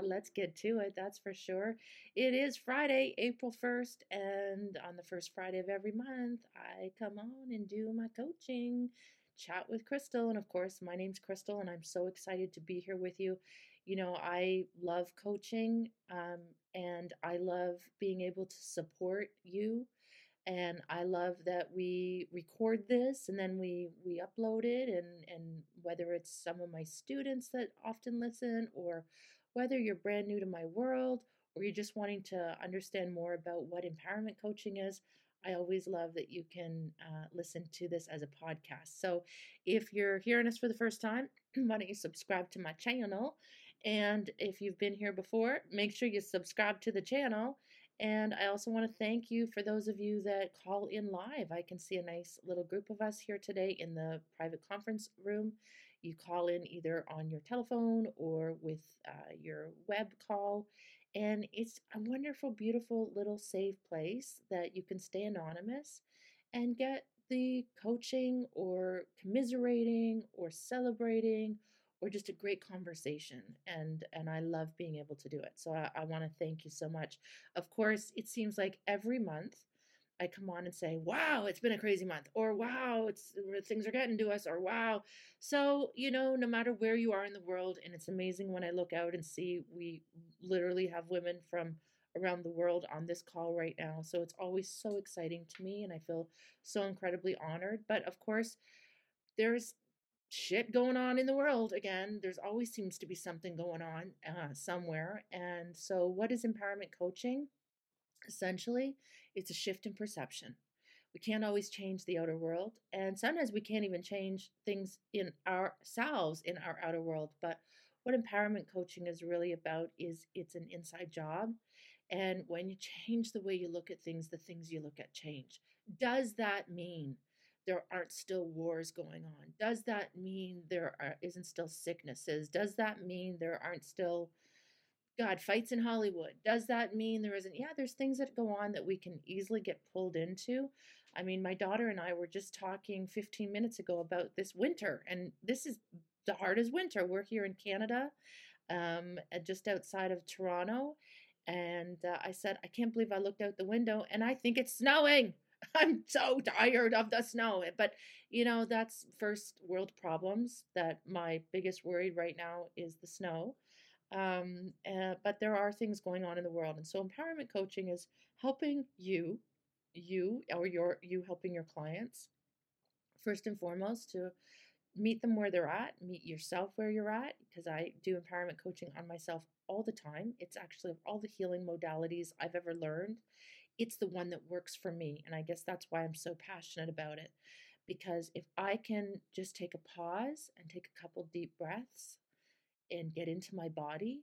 Let's get to it, that's for sure. It is Friday, April 1st, and on the first Friday of every month, I come on and do my coaching, chat with Crystal, and of course, my name's Crystal, and I'm so excited to be here with you. You know, I love coaching, and I love being able to support you, and I love that we record this, and then we upload it, and whether it's some of my students that often listen, or whether you're brand new to my world or you're just wanting to understand more about what empowerment coaching is, I always love that you can listen to this as a podcast. So if you're hearing us for the first time, why don't you subscribe to my channel? And if you've been here before, make sure you subscribe to the channel. And I also want to thank you for those of you that call in live. I can see a nice little group of us here today in the private conference room. You call in either on your telephone or with your web call, and it's a wonderful, beautiful, little safe place that you can stay anonymous and get the coaching or commiserating or celebrating or just a great conversation, and I love being able to do it, so I want to thank you so much. Of course, it seems like every month I come on and say, wow, it's been a crazy month, or wow, it's things are getting to us, or wow. So, you know, no matter where you are in the world, and it's amazing when I look out and see we literally have women from around the world on this call right now. So it's always so exciting to me, and I feel so incredibly honored. But of course, there's shit going on in the world. Again, there's always seems to be something going on somewhere. And so what is empowerment coaching? Essentially, it's a shift in perception. We can't always change the outer world, and sometimes we can't even change things in ourselves in our outer world. But what empowerment coaching is really about is it's an inside job. And when you change the way you look at things, the things you look at change. Does that mean there aren't still wars going on? Does that mean there isn't still sicknesses? Does that mean there aren't still fights in Hollywood? Does that mean there isn't? Yeah, there's things that go on that we can easily get pulled into. I mean, my daughter and I were just talking 15 minutes ago about this winter, and this is the hardest winter. We're here in Canada, just outside of Toronto, and I said, I can't believe I looked out the window, and I think it's snowing. I'm so tired of the snow. But, you know, that's first world problems. That my biggest worry right now is the snow. But there are things going on in the world. And so empowerment coaching is helping you helping your clients first and foremost to meet them where they're at, meet yourself where you're at, because I do empowerment coaching on myself all the time. It's actually of all the healing modalities I've ever learned, it's the one that works for me. And I guess that's why I'm so passionate about it, because if I can just take a pause and take a couple deep breaths and get into my body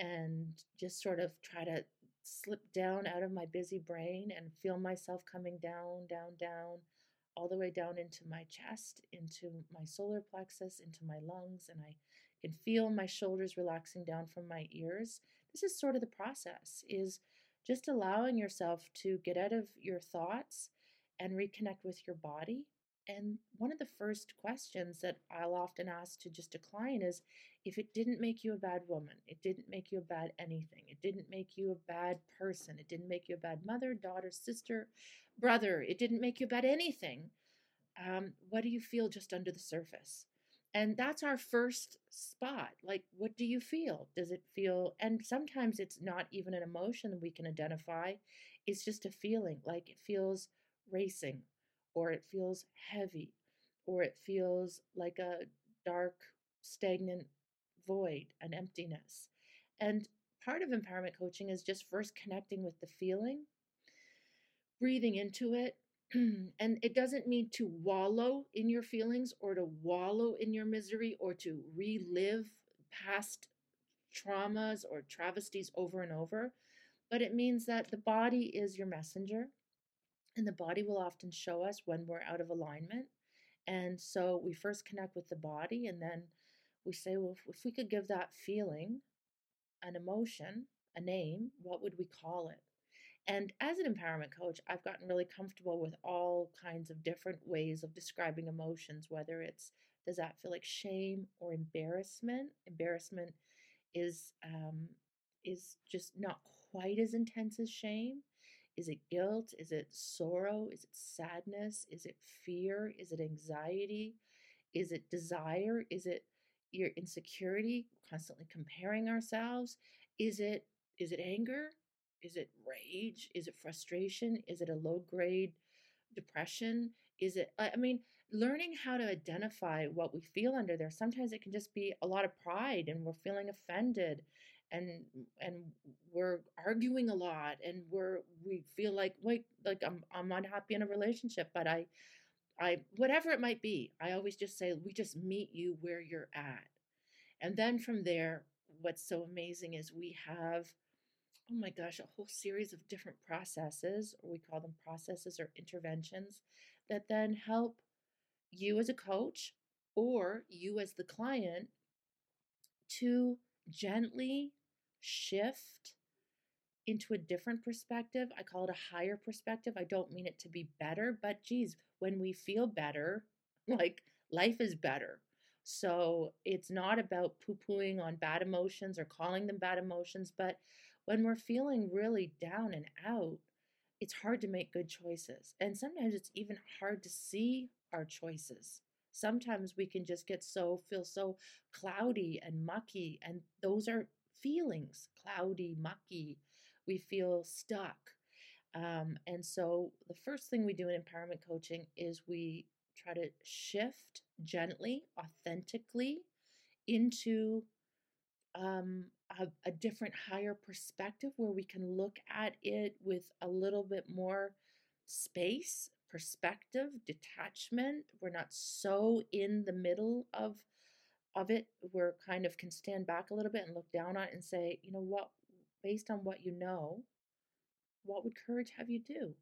and just sort of try to slip down out of my busy brain and feel myself coming down, down, down, all the way down into my chest, into my solar plexus, into my lungs, and I can feel my shoulders relaxing down from my ears. This is sort of the process, is just allowing yourself to get out of your thoughts and reconnect with your body. And one of the first questions that I'll often ask to just a client is, if it didn't make you a bad woman, it didn't make you a bad anything, it didn't make you a bad person, it didn't make you a bad mother, daughter, sister, brother, it didn't make you a bad anything, what do you feel just under the surface? And that's our first spot. Like, what do you feel? Does it feel, and sometimes it's not even an emotion we can identify, it's just a feeling, like it feels racing, or it feels heavy, or it feels like a dark, stagnant void, an emptiness. And part of empowerment coaching is just first connecting with the feeling, breathing into it. And it doesn't mean to wallow in your feelings or to wallow in your misery or to relive past traumas or travesties over and over. But it means that the body is your messenger, and the body will often show us when we're out of alignment. And so we first connect with the body, and then we say, well, if we could give that feeling an emotion, a name, what would we call it? And as an empowerment coach, I've gotten really comfortable with all kinds of different ways of describing emotions, whether it's, does that feel like shame or embarrassment? Embarrassment is just not quite as intense as shame. Is it guilt? Is it sorrow? Is it sadness? Is it fear? Is it anxiety? Is it desire? Is it your insecurity, constantly comparing ourselves? Is it anger? Is it rage? Is it frustration? Is it a low-grade depression? Is it, I mean, learning how to identify what we feel under there. Sometimes it can just be a lot of pride, and we're feeling offended, and we're arguing a lot, and we feel like, wait, like I'm unhappy in a relationship, but I whatever it might be, I always just say, we just meet you where you're at. And then from there, what's so amazing is we have, oh my gosh, a whole series of different processes, or we call them processes or interventions, that then help you as a coach or you as the client to gently shift into a different perspective. I call it a higher perspective. I don't mean it to be better, but geez, when we feel better, like life is better. So it's not about poo-pooing on bad emotions or calling them bad emotions, but when we're feeling really down and out, it's hard to make good choices. And sometimes it's even hard to see our choices. Sometimes we can just feel so cloudy and mucky, and those are feelings, cloudy, mucky. We feel stuck. And so the first thing we do in empowerment coaching is we try to shift gently, authentically into a different higher perspective where we can look at it with a little bit more space, perspective, detachment. We're not so in the middle of it. We're kind of can stand back a little bit and look down on it and say, you know what, based on what you know, what would courage have you do?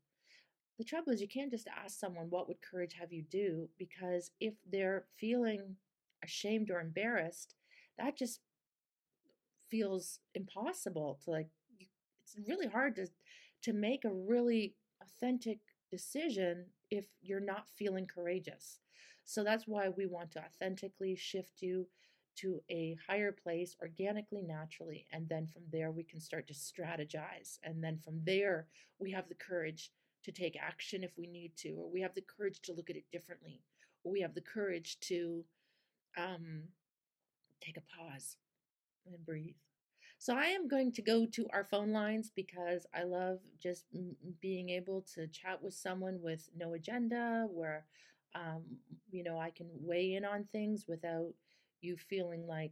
The trouble is you can't just ask someone, what would courage have you do? Because if they're feeling ashamed or embarrassed, that just feels impossible to it's really hard to make a really authentic decision if you're not feeling courageous. So that's why we want to authentically shift you to a higher place organically, naturally, and then from there we can start to strategize. And then from there we have the courage to take action if we need to, or we have the courage to look at it differently, or we have the courage to take a pause and breathe. So I am going to go to our phone lines because I love just being able to chat with someone with no agenda, where, I can weigh in on things without you feeling like,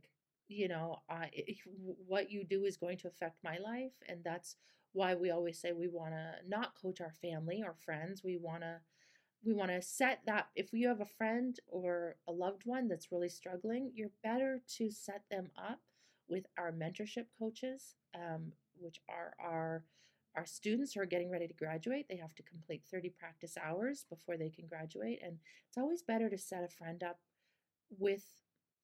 what you do is going to affect my life. And that's why we always say we want to not coach our family or friends. We want to set that, if you have a friend or a loved one that's really struggling, you're better to set them up with our mentorship coaches, which are our students who are getting ready to graduate. They have to complete 30 practice hours before they can graduate. And it's always better to set a friend up with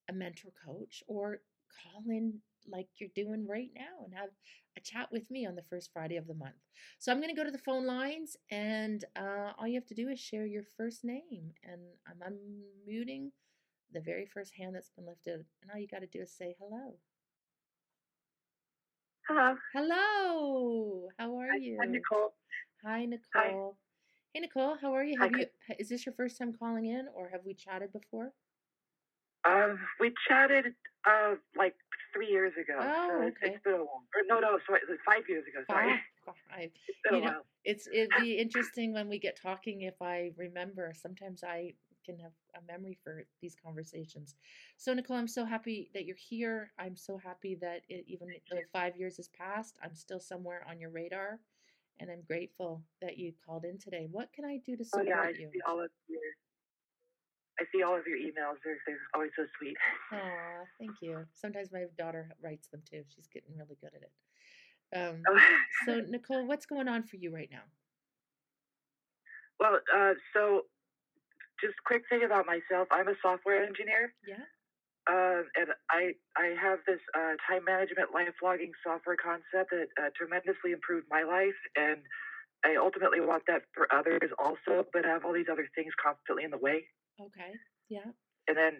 a mentor coach, or call in like you're doing right now and have a chat with me on the first Friday of the month. So I'm going to go to the phone lines, and all you have to do is share your first name. And I'm unmuting the very first hand that's been lifted. And all you got to do is say hello. Hello. Hello. How are you? I'm Nicole. Hi, Nicole. Hi. Hey, Nicole. How are you? Is this your first time calling in, or have we chatted before? We chatted like 3 years ago. Oh, so okay. It's been a while. Sorry, 5 years ago. Sorry. It's been a while. It'd be interesting when we get talking if I remember. Sometimes I can have a memory for these conversations. So Nicole, I'm so happy that you're here. I'm so happy that even though 5 years has passed, I'm still somewhere on your radar, and I'm grateful that you called in today. What can I do to support you? I see all of your emails. They're always so sweet. Aw, thank you. Sometimes my daughter writes them too. She's getting really good at it. So Nicole, what's going on for you right now? Well, so just quick thing about myself. I'm a software engineer. Yeah. And I have this time management life logging software concept that tremendously improved my life, and I ultimately want that for others also, but I have all these other things constantly in the way. Okay. Yeah. And then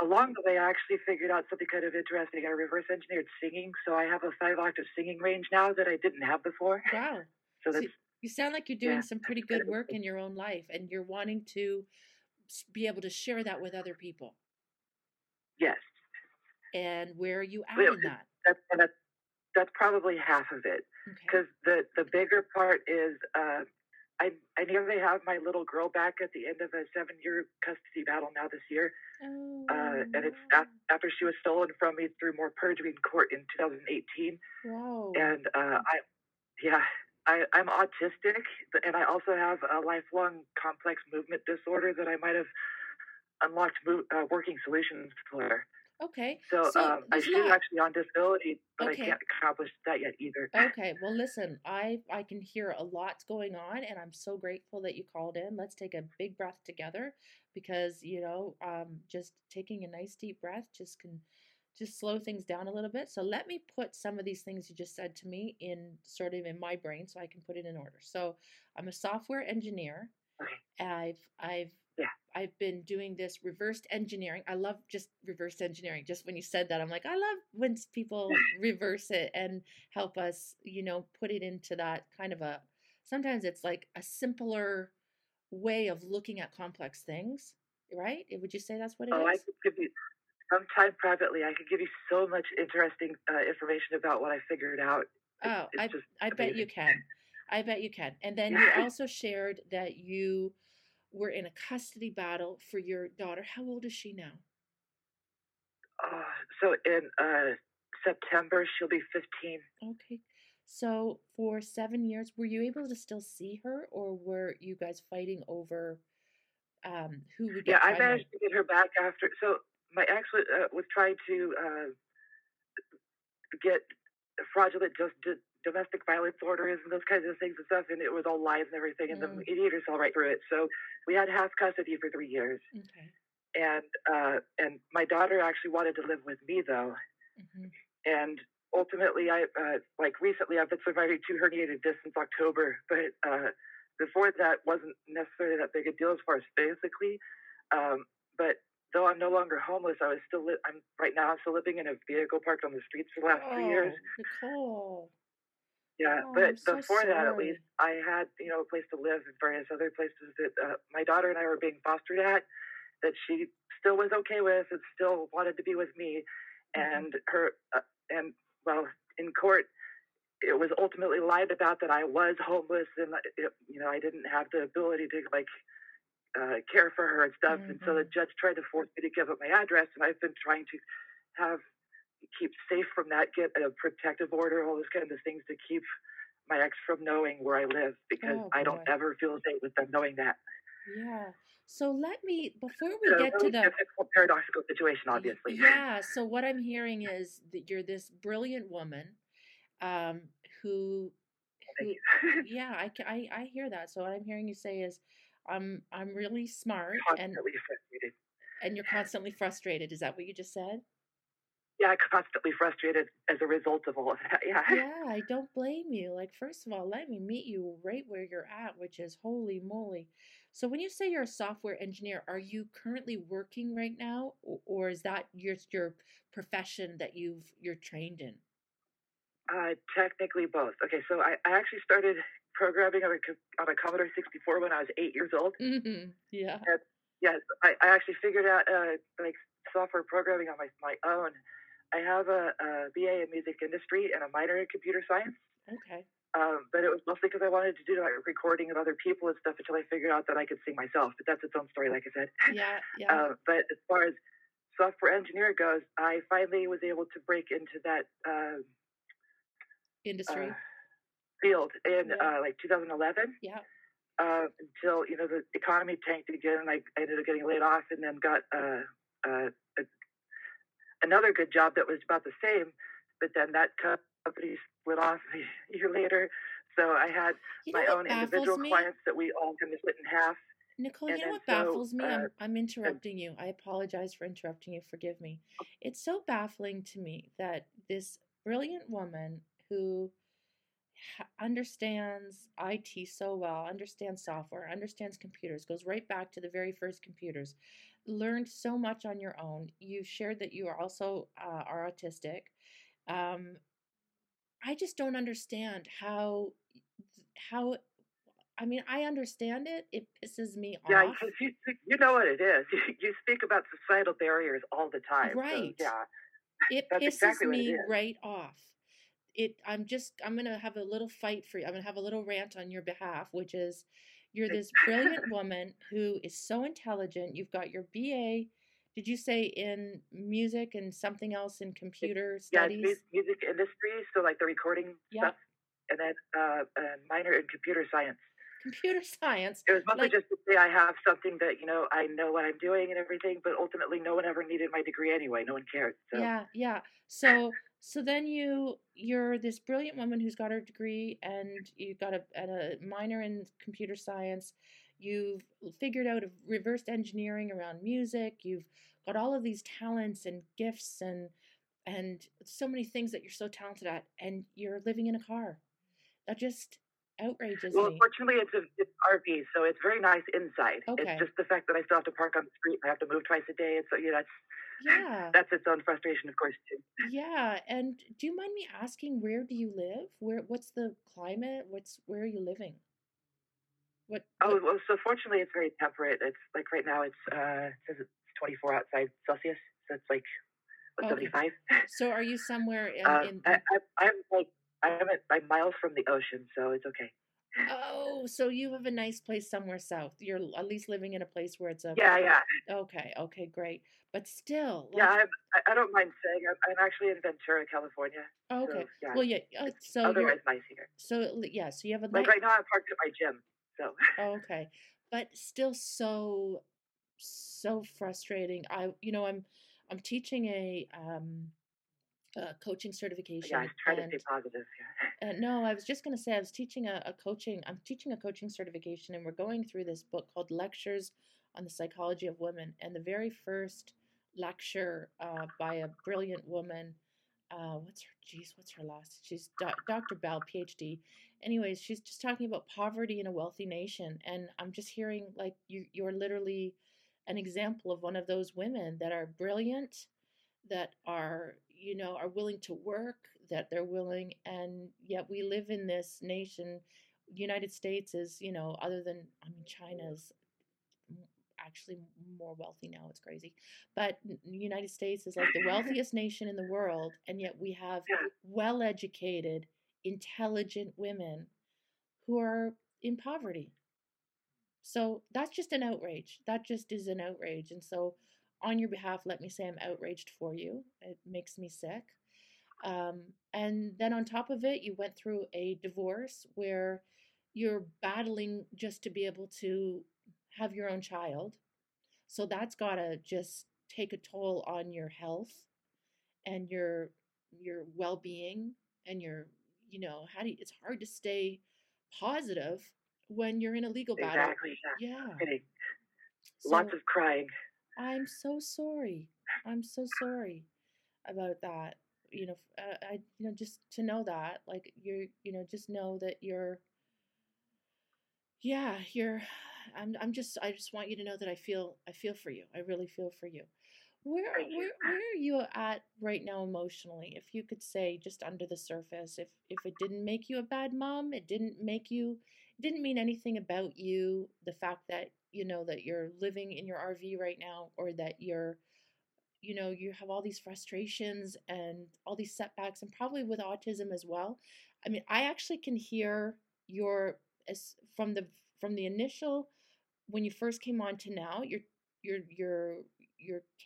along the way, I actually figured out something kind of interesting. I reverse engineered singing, so I have a 5-octave singing range now that I didn't have before. Wow. So that's, you sound like you're doing some pretty good work in your own life, and you're wanting to be able to share that with other people. Yes. And where are you at in that? That's probably half of it, because the bigger part is I nearly have my little girl back at the end of a 7-year custody battle now this year. Oh. And it's after she was stolen from me through more perjury in court in 2018. Wow. And I'm autistic, and I also have a lifelong complex movement disorder that I might have unlocked working solutions for. Okay. So I should actually on disability, but I can't accomplish that yet either. Okay. Well, listen, I can hear a lot going on, and I'm so grateful that you called in. Let's take a big breath together, because, you know, just taking a nice deep breath can slow things down a little bit. So let me put some of these things you just said to me in sort of in my brain so I can put it in order. So I'm a software engineer. Okay. I've been doing this reversed engineering. I love just reversed engineering. Just when you said that, I'm like, I love when people reverse it and help us, you know, put it into that kind of a, sometimes it's like a simpler way of looking at complex things, right? Would you say that's what it is? Oh, I could give you, sometime privately, I could give you so much interesting information about what I figured out. I bet you can. I bet you can. And then you also shared that you were in a custody battle for your daughter. How old is she now? So in September, she'll be 15. Okay. So for 7 years, were you able to still see her, or were you guys fighting over who would get pregnant? I managed to get her back after. So my ex was trying to get fraudulent domestic violence orders and those kinds of things and stuff, and it was all lies and everything, and the mediator saw right through it. So we had half custody for 3 years. Okay. And my daughter actually wanted to live with me, though. Mm-hmm. And ultimately, recently, I've been surviving 2 herniated discs since October, but before that wasn't necessarily that big a deal as far as physically. But though I'm no longer homeless, I'm still living in a vehicle parked on the streets for the last 3 years. Nicole. Yeah, but before that, at least, I had, you know, a place to live and various other places that my daughter and I were being fostered at, that she still was okay with and still wanted to be with me. Mm-hmm. And her, in court, it was ultimately lied about that I was homeless and, you know, I didn't have the ability to, like, care for her and stuff. Mm-hmm. And so the judge tried to force me to give up my address, and I've been trying to keep safe from that, get a protective order, all those kinds of things to keep my ex from knowing where I live, because I don't ever feel safe with them knowing that. Yeah. So let me, before we get really to the difficult, paradoxical situation, obviously. Yeah. So what I'm hearing is that you're this brilliant woman who yeah, I hear that. So what I'm hearing you say is I'm really smart and you're constantly frustrated. Is that what you just said? Yeah, constantly frustrated as a result of all of that, yeah. Yeah, I don't blame you. Like, first of all, let me meet you right where you're at, which is holy moly. So when you say you're a software engineer, are you currently working right now, or is that your profession that you're trained in? Technically both. Okay, so I actually started programming on a Commodore 64 when I was 8 years old. Mm-hmm. Yeah. And, I actually figured out, software programming on my own. I have a BA in music industry and a minor in computer science. Okay. But it was mostly because I wanted to do like recording of other people and stuff until I figured out that I could sing myself. But that's its own story, like I said. Yeah, yeah. But as far as software engineer goes, I finally was able to break into that industry field in 2011. Yeah. Until, you know, the economy tanked again, and I ended up getting laid off, and then got another good job that was about the same, but then that company split off a year later. So I had my own individual clients that we all kind of split in half. Nicole, you know what baffles me? I'm interrupting you. I apologize for interrupting you. Forgive me. It's so baffling to me that this brilliant woman who understands IT so well, understands software, understands computers, goes right back to the very first computers, learned so much on your own. You shared that you are also are autistic. I just don't understand how. I mean, I understand it. It pisses me off. Yeah, because you know what it is. You speak about societal barriers all the time. Right. So, yeah. It pisses me right off. I'm going to have a little fight for you. I'm going to have a little rant on your behalf, which is you're this brilliant woman who is so intelligent. You've got your BA, did you say, in music and something else in computer studies? Yeah, music industry, so like the recording stuff, and then a minor in computer science. Computer science. It was mostly just to say I have something that, you know, I know what I'm doing and everything, but ultimately no one ever needed my degree anyway. No one cared. So. Yeah. So then you're this brilliant woman who's got her degree and you got a minor in computer science. You've figured out reverse engineering around music. You've got all of these talents and gifts and so many things that you're so talented at, and you're living in a car. That just outrageous. Well, fortunately, it's RV, so it's very nice inside. Okay. It's just the fact that I still have to park on the street. I have to move twice a day. So, you know, that's its own frustration, of course, too. Yeah. And do you mind me asking, where do you live? What's the climate? Where are you living? Oh, well, so fortunately, it's very temperate. It's like right now, it says it's 24 outside Celsius. So it's like 75. So are you somewhere I'm miles from the ocean, so it's okay. Oh, so you have a nice place somewhere south. You're at least living in a place where it's yeah. Okay, great. But still. Yeah, I don't mind saying I'm actually in Ventura, California. Oh, okay. So, yeah. Well, yeah. So otherwise nice here. So, yeah, so you have a nice... Like right now I'm parked at my gym, so. Oh, okay. But still so frustrating. I'm teaching a coaching certification. Yeah, I try to be positive. Yeah. No, I was just going to say I was teaching I'm teaching a coaching certification, and we're going through this book called Lectures on the Psychology of Women. And the very first lecture by a brilliant woman, what's her last? She's Dr. Bell, PhD. Anyways, she's just talking about poverty in a wealthy nation, and I'm just hearing like you're literally an example of one of those women that are brilliant, that are willing to work, that they're willing, and yet we live in this nation. The United States is, other than, China's actually more wealthy now, it's crazy, but the United States is like the wealthiest nation in the world, and yet we have well-educated, intelligent women who are in poverty. So that's just an outrage. That just is an outrage, and so on your behalf, let me say I'm outraged for you. It makes me sick. And then on top of it, you went through a divorce where you're battling just to be able to have your own child. So that's got to just take a toll on your health and your well-being and your, it's hard to stay positive when you're in a legal battle. Exactly. Yeah. So, lots of crying. I'm so sorry. I'm so sorry about that. Just to know that, like just know that I just want you to know that I feel for you. I really feel for you. Where are you at right now emotionally? If you could say just under the surface, if it didn't make you a bad mom, it didn't mean anything about you, the fact that that you're living in your RV right now, or that you have all these frustrations and all these setbacks, and probably with autism as well. I mean, I actually can hear from the initial, when you first came on to now, your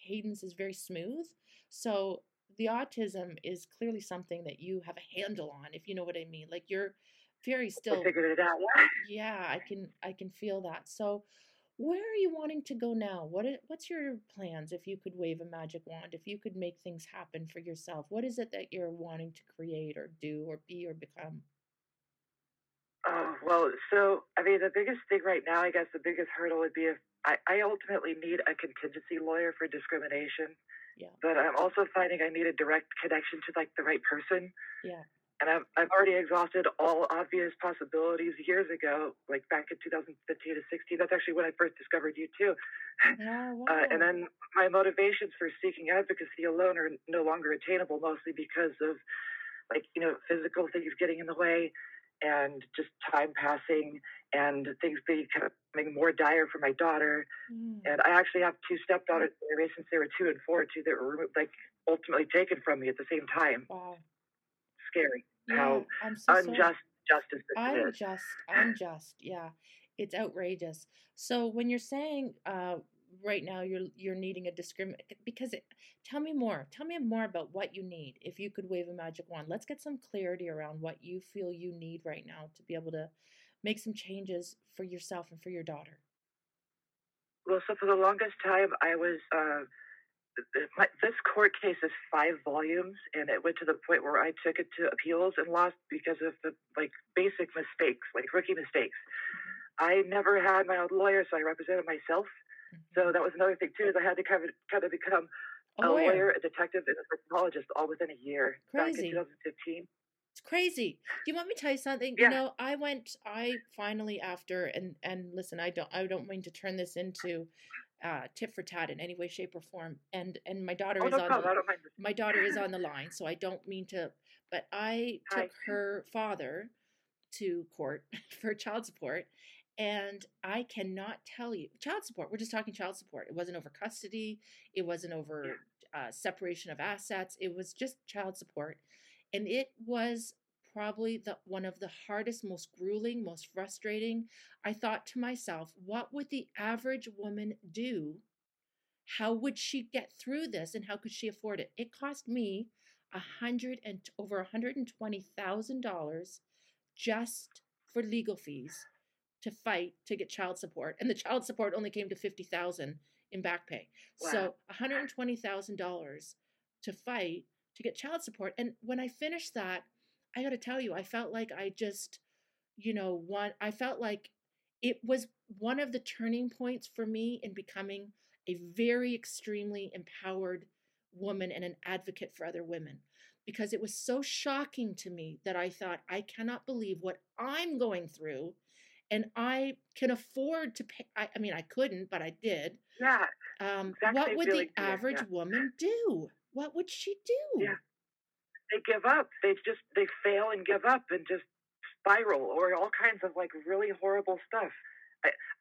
cadence is very smooth. So the autism is clearly something that you have a handle on, if you know what I mean. Like you're very still. I figured it out. Yeah, I can feel that. So Where are you wanting to go now? What's your plans if you could wave a magic wand, if you could make things happen for yourself? What is it that you're wanting to create or do or be or become? The biggest thing right now, I guess the biggest hurdle would be if I ultimately need a contingency lawyer for discrimination. Yeah. But I'm also finding I need a direct connection to like the right person. Yeah. And I've already exhausted all obvious possibilities years ago, like back in 2015 to 16. That's actually when I first discovered you too. Oh, wow. And then my motivations for seeking advocacy alone are no longer attainable, mostly because of like, you know, physical things getting in the way and just time passing and things becoming more dire for my daughter. Mm. And I actually have two stepdaughters since they were 2 and 4 that were like ultimately taken from me at the same time. Wow. Scary. Yeah, how unjust. Yeah, it's outrageous. So when you're saying right now you're needing a tell me more about what you need. If you could wave a magic wand, let's get some clarity around what you feel you need right now to be able to make some changes for yourself and for your daughter. Well, so for the longest time, I was. This court case is 5 volumes, and it went to the point where I took it to appeals and lost because of the basic mistakes, rookie mistakes. I never had my own lawyer, so I represented myself. So that was another thing too, is I had to kind of become a lawyer, a detective, and a psychologist all within a year. Crazy. Back in 2015. It's crazy. Do you want me to tell you something? Yeah. You know, I finally after and listen, I don't mean to turn this into tit for tat in any way, shape, or form. And my daughter is on the line, so I don't mean to. But I took her father to court for child support, and I cannot tell you child support. We're just talking child support. It wasn't over custody. It wasn't over separation of assets. It was just child support, and it was probably one of the hardest, most grueling, most frustrating. I thought to myself, what would the average woman do? How would she get through this, and how could she afford it? It cost me over $120,000 just for legal fees to fight to get child support, and the child support only came to $50,000 in back pay. Wow. So $120,000 to fight to get child support, and when I finished that, I got to tell you, I felt like I felt like it was one of the turning points for me in becoming a very extremely empowered woman and an advocate for other women, because it was so shocking to me that I thought, I cannot believe what I'm going through, and I can afford to pay. I mean, I couldn't, but I did. Yeah. Exactly. What would the average woman do? What would she do? Yeah. They give up. They fail and give up and just spiral, or all kinds of really horrible stuff.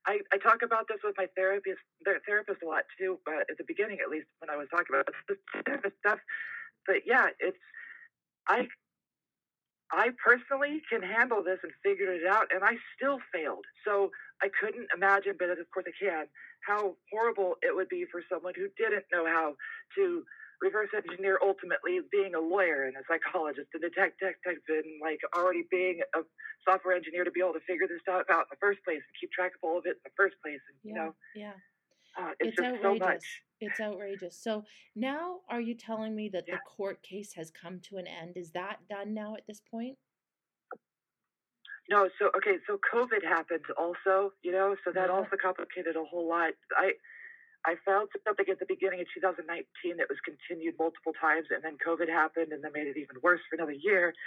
I talk about this with my therapist a lot too, but at the beginning, at least when I was talking about this therapist stuff. But yeah, I personally can handle this and figured it out, and I still failed. So I couldn't imagine, but of course I can, how horrible it would be for someone who didn't know how to reverse engineer ultimately being a lawyer and a psychologist and a detective and already being a software engineer to be able to figure this stuff out in the first place and keep track of all of it in the first place. And, it's just outrageous. So much. It's outrageous. So now are you telling me that the court case has come to an end? Is that done now at this point? No. So, okay. So COVID happened also, so that also complicated a whole lot. I filed something at the beginning of 2019 that was continued multiple times, and then COVID happened and then made it even worse for another year.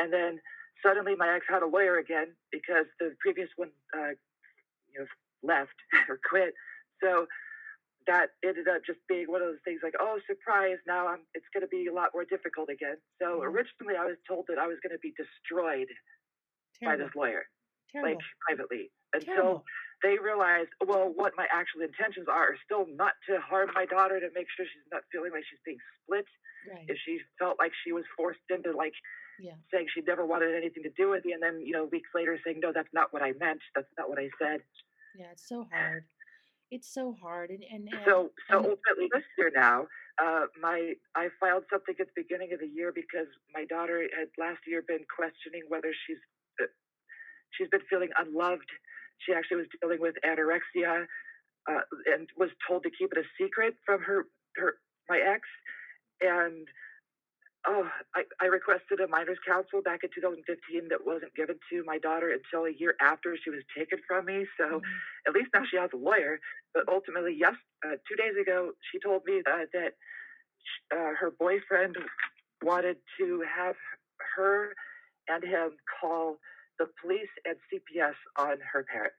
And then suddenly my ex had a lawyer again because the previous one left or quit. So that ended up just being one of those things surprise, now it's going to be a lot more difficult again. So originally I was told that I was going to be destroyed by this lawyer, privately, until they realized, what my actual intentions are still not to harm my daughter, to make sure she's not feeling like she's being split. Right. If she felt like she was forced into saying she never wanted anything to do with me, and then, weeks later saying, no, that's not what I meant. That's not what I said. Yeah, it's so hard. It's so hard. So ultimately this year now, I filed something at the beginning of the year because my daughter had last year been questioning whether she's been feeling unloved. She actually was dealing with anorexia. and was told to keep it a secret from my ex. And I requested a minors counsel back in 2015 that wasn't given to my daughter until a year after she was taken from me. So At least now she has a lawyer. But ultimately, yes, 2 days ago, she told me that her boyfriend wanted to have her and him call the police and CPS on her parent.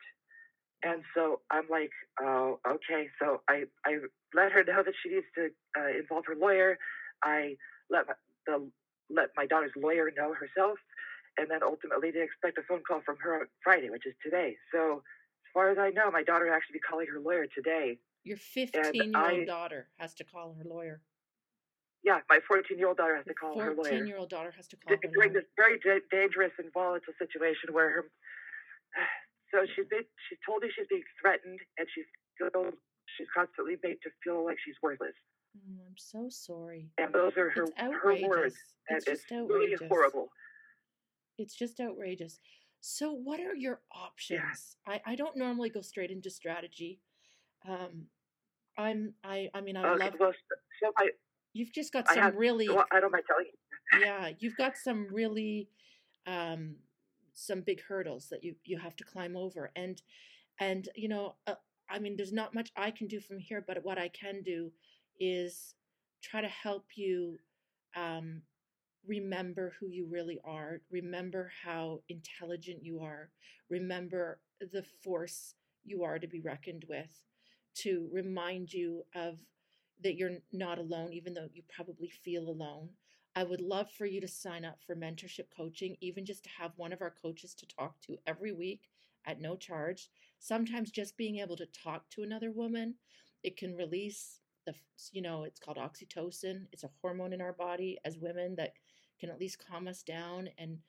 And so I'm like, oh, okay. So I let her know that she needs to involve her lawyer. I let my daughter's lawyer know herself. And then ultimately they expect a phone call from her on Friday, which is today. So as far as I know, my daughter will actually be calling her lawyer today. Your 15-year-old daughter has to call her lawyer. Yeah, my 14-year-old daughter has to call her lawyer. 14-year-old daughter has to call her lawyer. During this very dangerous and volatile situation where her... So she's told me she's being threatened, and she's constantly made to feel like she's worthless. Oh, I'm so sorry. And those are her words. And it's really horrible. It's just outrageous. So what are your options? Yeah. I don't normally go straight into strategy. You've just got some really... Well, I don't mind telling you. Yeah, you've got some really... some big hurdles that you have to climb over. And you know, there's not much I can do from here, but what I can do is try to help you remember who you really are, remember how intelligent you are, remember the force you are to be reckoned with, to remind you of that you're not alone, even though you probably feel alone. I would love for you to sign up for mentorship coaching, even just to have one of our coaches to talk to every week at no charge. Sometimes just being able to talk to another woman, it can release it's called oxytocin. It's a hormone in our body as women that can at least calm us down and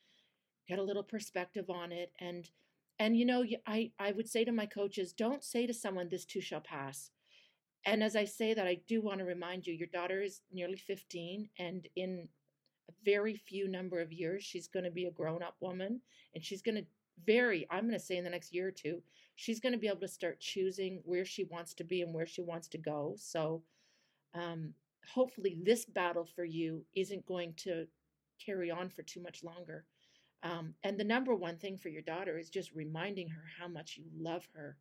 get a little perspective on it. And you know, I would say to my coaches, don't say to someone, this too shall pass. And as I say that, I do want to remind you, your daughter is nearly 15, and in very few number of years she's going to be a grown-up woman, and she's going to in the next year or two she's going to be able to start choosing where she wants to be and where she wants to go. So hopefully this battle for you isn't going to carry on for too much longer, and the number one thing for your daughter is just reminding her how much you love her.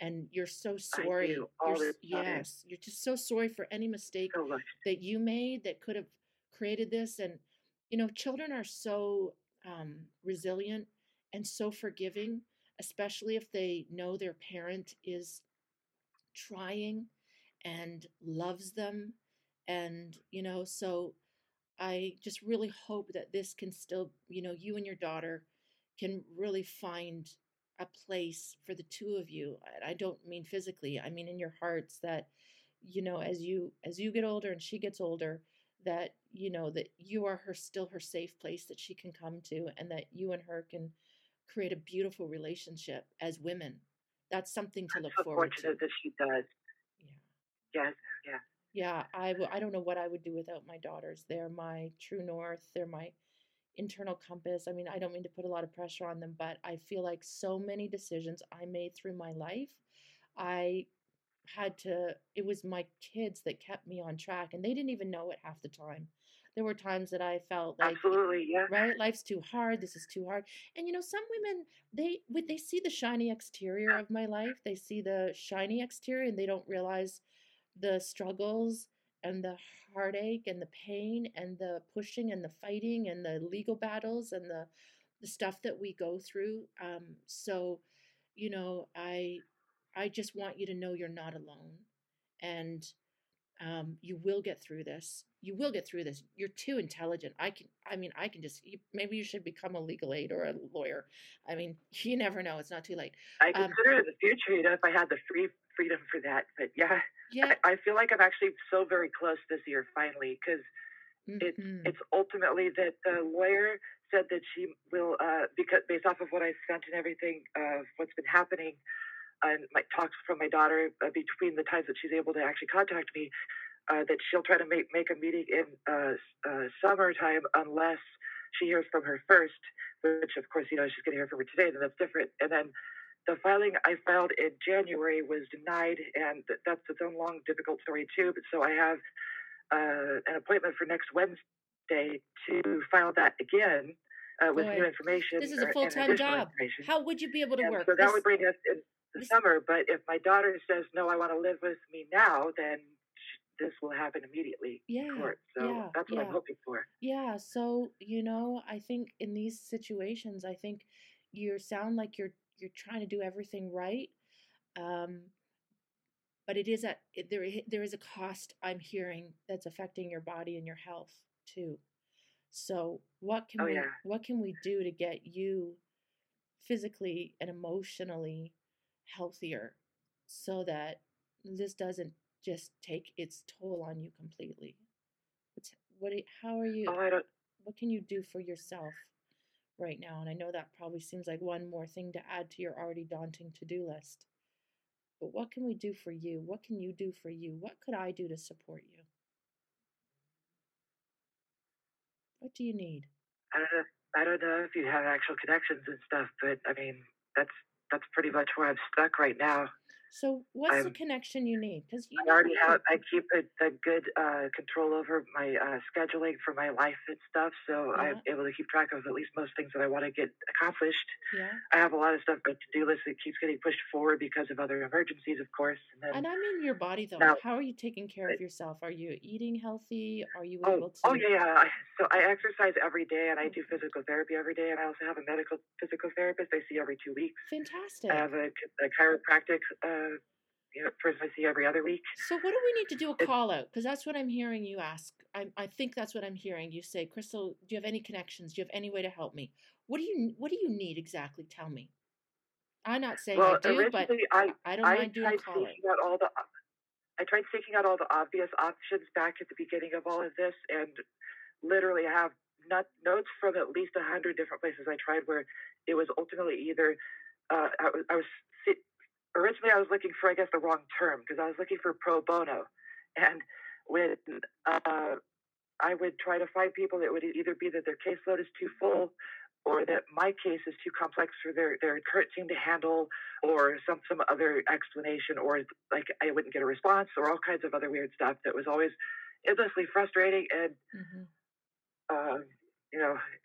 And you're so sorry. You're just so sorry for any mistake that you made that could have created this. And, you know, children are so resilient and so forgiving, especially if they know their parent is trying and loves them. And, you know, so I just really hope that this can still, you know, you and your daughter can really find a place for the two of you. I don't mean physically, I mean in your hearts, that, you know, as you get older and she gets older, that, you know, that you are still her safe place that she can come to, and that you and her can create a beautiful relationship as women. That's something to look forward to. I'm so fortunate that she does. Yeah. Yes. Yeah. Yeah. I don't know what I would do without my daughters. They're my true north. They're my internal compass. I mean, I don't mean to put a lot of pressure on them, but I feel like so many decisions I made through my life, it was my kids that kept me on track, and they didn't even know it half the time. There were times that I felt like, absolutely, yeah, right, life's too hard, this is too hard. And you know, some women, they see the shiny exterior of my life, they see the shiny exterior, and they don't realize the struggles and the heartache and the pain and the pushing and the fighting and the legal battles and the stuff that we go through. So, you know, I just want you to know you're not alone, and you will get through this. You will get through this. You're too intelligent. Maybe you should become a legal aid or a lawyer. I mean, you never know. It's not too late. I consider it in the future, you know, if I had the freedom for that, but yeah. Yeah. I feel like I'm actually so very close this year, finally, because it's ultimately that the lawyer said that she will, because based off of what I sent and everything, what's been happening, and my talks from my daughter between the times that she's able to actually contact me, that she'll try to make a meeting in summertime unless she hears from her first, which of course, you know, she's going to hear from her today, then that's different. And then The filing I filed in January was denied, and that's its own long, difficult story, too. But so I have an appointment for next Wednesday to file that again with new information. This is a full-time job. How would you be able to work? So that would bring us in the summer. But if my daughter says, no, I want to live with me now, then this will happen immediately in court. So that's what I'm hoping for. Yeah. So, you know, I think in these situations, I think you sound like you're trying to do everything right, but it is there is a cost I'm hearing that's affecting your body and your health too. So what can we do to get you physically and emotionally healthier so that this doesn't just take its toll on you completely? What can you do for yourself right now? And I know that probably seems like one more thing to add to your already daunting to-do list. But what can we do for you? What can you do for you? What could I do to support you? What do you need? I don't know if you have actual connections and stuff, but I mean, that's pretty much where I'm stuck right now. So what's the connection you need? Because I keep a good control over my scheduling for my life and stuff, so I'm able to keep track of at least most things that I want to get accomplished. Yeah. I have a lot of stuff on my to-do list that keeps getting pushed forward because of other emergencies, of course. And I mean your body, though. Now, how are you taking care of yourself? Are you eating healthy? Are you able to? Oh, yeah. So I exercise every day, and I do physical therapy every day, and I also have a medical physical therapist I see every 2 weeks. Fantastic. I have a chiropractic person I see every other week. So what do we need to do a call out? Because that's what I'm hearing you ask. I think that's what I'm hearing you say, Crystal, do you have any connections? Do you have any way to help me? What do you need exactly? Tell me. I'm not saying I do, but I don't mind doing a call out. I tried seeking out all the obvious options back at the beginning of all of this, and literally I have notes from at least 100 different places I tried where it was ultimately either originally, I was looking for, I guess, the wrong term, because I was looking for pro bono. And when I would try to find people, it would either be that their caseload is too full, or that my case is too complex for their current team to handle, or some other explanation, or like I wouldn't get a response, or all kinds of other weird stuff that was always endlessly frustrating and,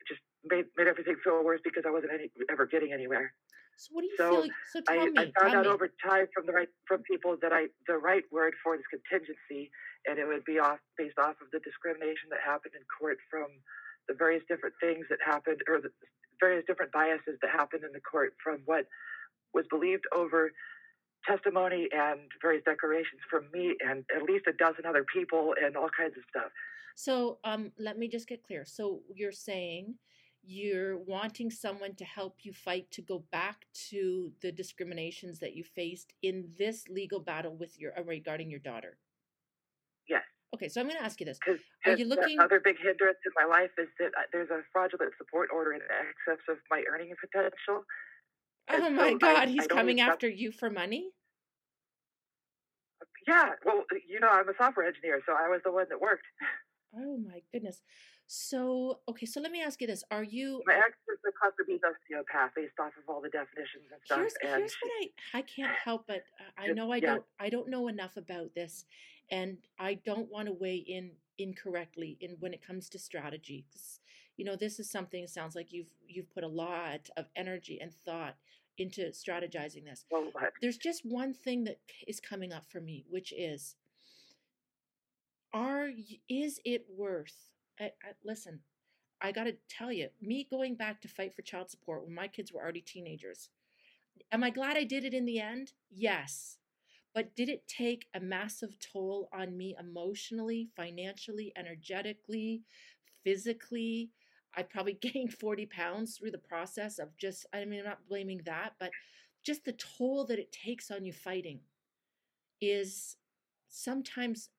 just made everything feel worse because I wasn't ever getting anywhere. So what do you feel? So I found out over time from people that the right word for this contingency, and it would be based off of the discrimination that happened in court from the various different things that happened, or the various different biases that happened in the court from what was believed over testimony and various declarations from me and at least a dozen other people and all kinds of stuff. So let me just get clear. So you're saying you're wanting someone to help you fight to go back to the discriminations that you faced in this legal battle with regarding your daughter. Yes. Okay, so I'm going to ask you this. Are you looking? Another big hindrance in my life is that there's a fraudulent support order in excess of my earning potential. Oh my God, he's coming after you for money? Yeah, well, I'm a software engineer, so I was the one that worked. Oh my goodness. So, okay, so let me ask you this. Are you... My ex is a class B sociopath based off of all the definitions and stuff. Here's what I can't help, but I don't know enough about this, and I don't want to weigh in incorrectly when it comes to strategy. This is something, it sounds like you've put a lot of energy and thought into strategizing this. Well, there's just one thing that is coming up for me, which is, is it worth... Listen, I got to tell you, me going back to fight for child support when my kids were already teenagers, am I glad I did it in the end? Yes. But did it take a massive toll on me emotionally, financially, energetically, physically? I probably gained 40 pounds through the process of I'm not blaming that, but just the toll that it takes on you fighting is sometimes,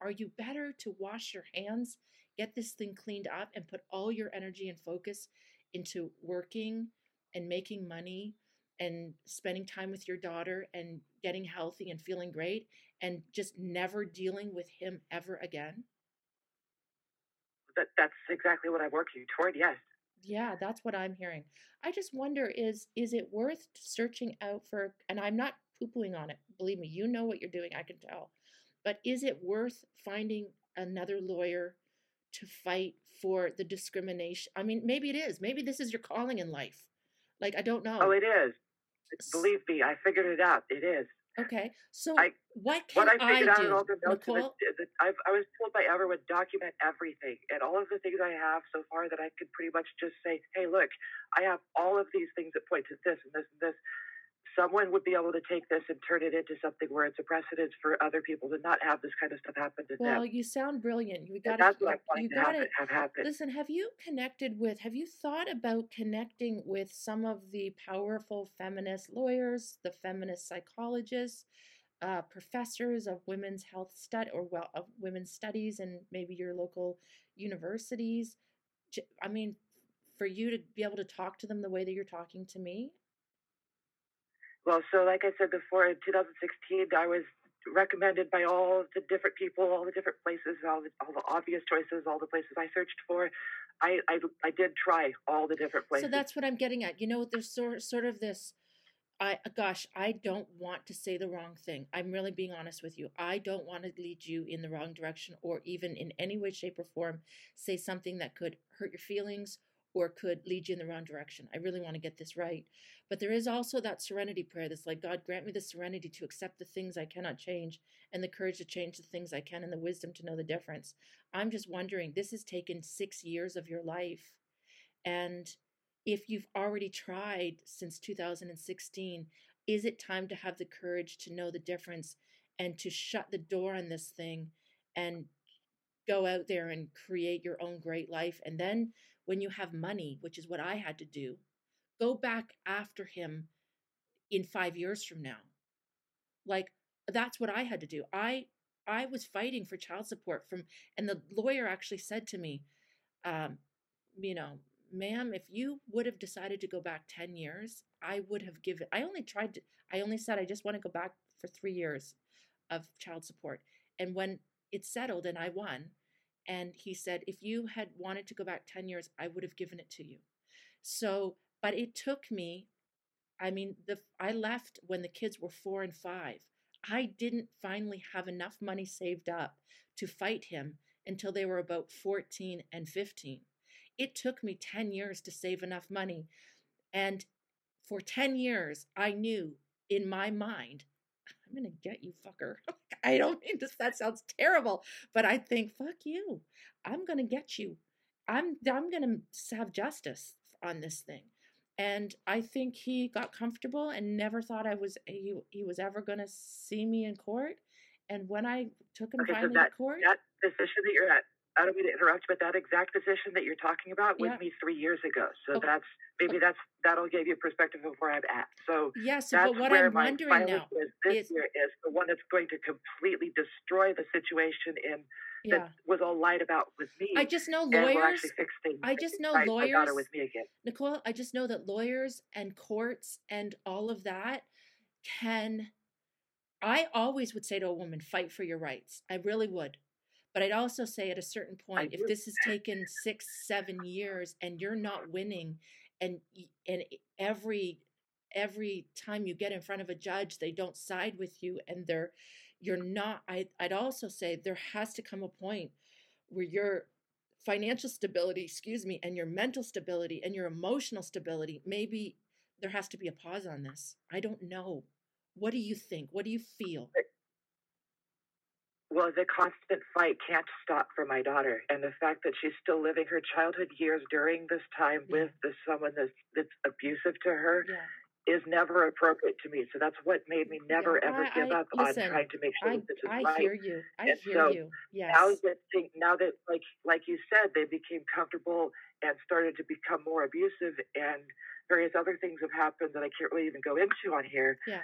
are you better to wash your hands, get this thing cleaned up, and put all your energy and focus into working and making money and spending time with your daughter and getting healthy and feeling great and just never dealing with him ever again? That's exactly what I'm working toward, yes. Yeah, that's what I'm hearing. I just wonder, is it worth searching out for, and I'm not poo-pooing on it, believe me, you know what you're doing, I can tell, but is it worth finding another lawyer to fight for the discrimination? I mean, maybe it is. Maybe this is your calling in life. Like, I don't know. Oh, it is. Believe me, I figured it out. It is. Okay. So I was told by everyone, document everything. And all of the things I have so far that I could pretty much just say, hey, look, I have all of these things that point to this and this and this. Someone would be able to take this and turn it into something where it's a precedent for other people to not have this kind of stuff happen to them. Well, you sound brilliant. That's what I want to have happen. Listen, have you thought about connecting with some of the powerful feminist lawyers, the feminist psychologists, professors of women's health study of women's studies in maybe your local universities? I mean, for you to be able to talk to them the way that you're talking to me? Well, so like I said before, in 2016, I was recommended by all the different people, all the different places, all the obvious choices, all the places I searched for. I did try all the different places. So that's what I'm getting at. You know, there's sort of this, gosh, I don't want to say the wrong thing. I'm really being honest with you. I don't want to lead you in the wrong direction or even in any way, shape, or form say something that could hurt your feelings or could lead you in the wrong direction. I really want to get this right. But there is also that serenity prayer that's like, God, grant me the serenity to accept the things I cannot change and the courage to change the things I can and the wisdom to know the difference. I'm just wondering, this has taken 6 years of your life. And if you've already tried since 2016, is it time to have the courage to know the difference and to shut the door on this thing and go out there and create your own great life? And then when you have money, which is what I had to do, go back after him in 5 years from now. Like, that's what I had to do. I was fighting for child support and the lawyer actually said to me, you know, ma'am, if you would have decided to go back 10 years, I would have given, I only said, I just want to go back for 3 years of child support. And when it settled and I won, and he said, if you had wanted to go back 10 years, I would have given it to you. So, but it took me, I mean, I left when the kids were 4 and 5. I didn't finally have enough money saved up to fight him until they were about 14 and 15. It took me 10 years to save enough money. And for 10 years, I knew in my mind, I'm going to get you, fucker. I don't mean this. That sounds terrible, but I think, fuck you. I'm going to get you. I'm going to have justice on this thing. And I think he got comfortable and never thought he was ever going to see me in court. And when I took him finally to court. That position that you're at, I don't mean to interrupt, but that exact position that you're talking about was me 3 years ago. So okay. That'll give you a perspective of where I'm at. So yes, yeah, so but what I'm wondering now is the one that's going to completely destroy the situation and that was all lied about with me. I just know lawyers. I just know lawyers. With me again. Nicole, I just know that lawyers and courts and all of that I always would say to a woman, fight for your rights. I really would. But I'd also say at a certain point, if this has taken 6, 7 years and you're not winning and every time you get in front of a judge, they don't side with you and I'd also say there has to come a point where your financial stability, and your mental stability and your emotional stability, maybe there has to be a pause on this. I don't know. What do you think? What do you feel? Well, the constant fight can't stop for my daughter. And the fact that she's still living her childhood years during this time with someone that's abusive to her is never appropriate to me. So that's what made me never ever give up on trying to make sure that this is right. I hear you. Yes. Now that like you said, they became comfortable and started to become more abusive and various other things have happened that I can't really even go into on here. Yeah.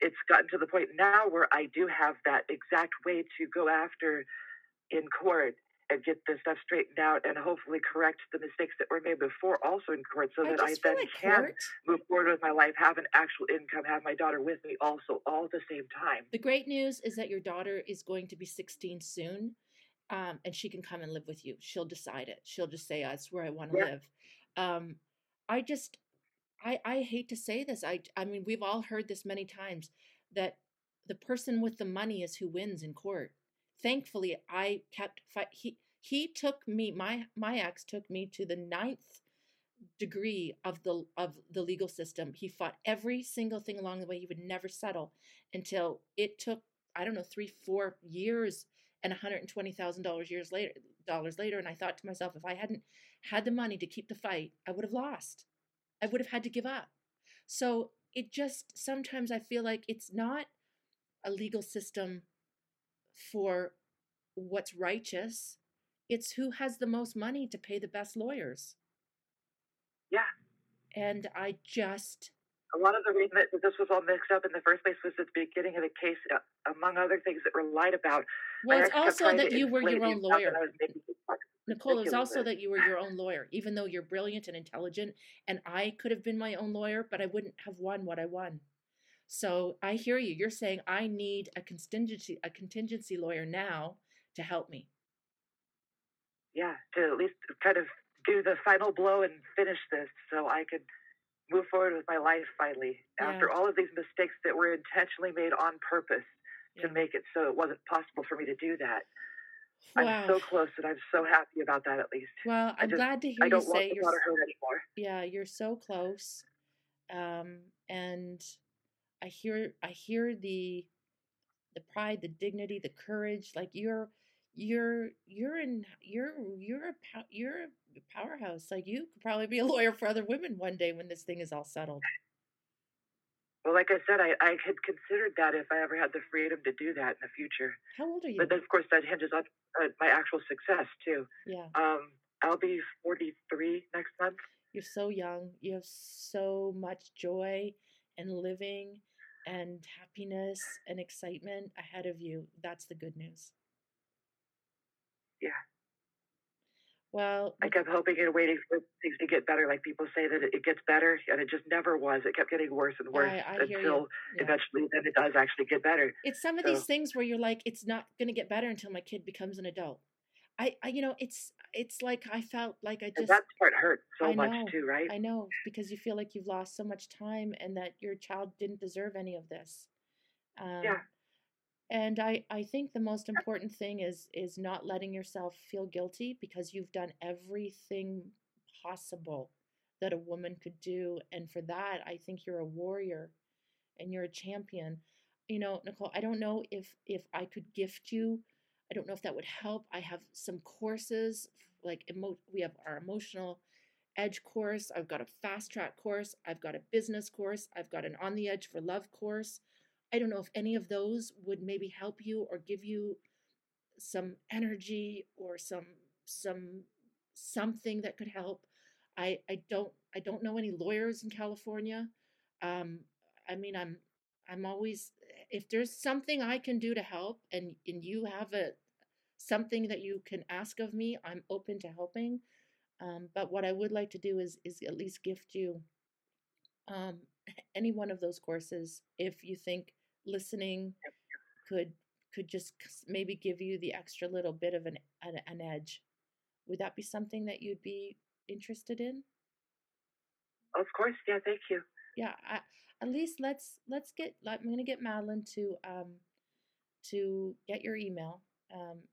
It's gotten to the point now where I do have that exact way to go after in court and get this stuff straightened out and hopefully correct the mistakes that were made before also in court so that I then can move forward with my life, have an actual income, have my daughter with me also all at the same time. The great news is that your daughter is going to be 16 soon. and she can come and live with you. She'll decide it. She'll just say, "That's where I want to live." I hate to say this. I mean, we've all heard this many times, that the person with the money is who wins in court. Thankfully, I kept fight. He took me. My ex took me to the 9th degree of the legal system. He fought every single thing along the way. He would never settle until it took, I don't know, 3-4 years and $120,000 dollars later. And I thought to myself, if I hadn't had the money to keep the fight, I would have lost. I would have had to give up. So it just, sometimes I feel like it's not a legal system for what's righteous. It's who has the most money to pay the best lawyers. Yeah. And I just... A lot of the reason that this was all mixed up in the first place was at the beginning of the case, among other things that were lied about. Well, it's also that you were your own lawyer. Nicole, it's also that you were your own lawyer, even though you're brilliant and intelligent, and I could have been my own lawyer, but I wouldn't have won what I won. So I hear you. You're saying I need a contingency lawyer now to help me. Yeah, to at least kind of do the final blow and finish this so I could move forward with my life finally, after all of these mistakes that were intentionally made on purpose to make it so it wasn't possible for me to do that. Wow. I'm so close, and I'm so happy about that, at least. Well, I'm glad to hear you say you're so close. Yeah, you're so close. And I hear the pride, the dignity, the courage. Like you're a powerhouse. Like, you could probably be a lawyer for other women one day when this thing is all settled. Well, like I said, I had considered that if I ever had the freedom to do that in the future. How old are you? But then, of course, that hinges on my actual success too. Yeah. I'll be 43 next month. You're so young. You have so much joy and living and happiness and excitement ahead of you. That's the good news. Yeah. Well, I kept hoping and waiting for things to get better. Like, people say that it gets better, and it just never was. It kept getting worse and worse until eventually then it does actually get better. It's some of these things where you're like, it's not going to get better until my kid becomes an adult. I you know, it's like I felt like I just... And that part hurt so much too, right? I know, because you feel like you've lost so much time and that your child didn't deserve any of this. Yeah. And I think the most important thing is not letting yourself feel guilty, because you've done everything possible that a woman could do. And for that, I think you're a warrior and you're a champion. You know, Nicole, I don't know if I could gift you. I don't know if that would help. I have some courses, like we have our Emotional Edge course. I've got a Fast Track course. I've got a Business course. I've got an On the Edge for Love course. I don't know if any of those would maybe help you or give you some energy or something that could help. I don't know any lawyers in California. I mean, I'm always, if there's something I can do to help, and you have something that you can ask of me, I'm open to helping. But what I would like to do is at least gift you any one of those courses if you think listening could just maybe give you the extra little bit of an edge. Would that be something that you'd be interested in? Of course. Yeah. Thank you. Yeah. At least let's get, I'm going to get Madeline to get your email.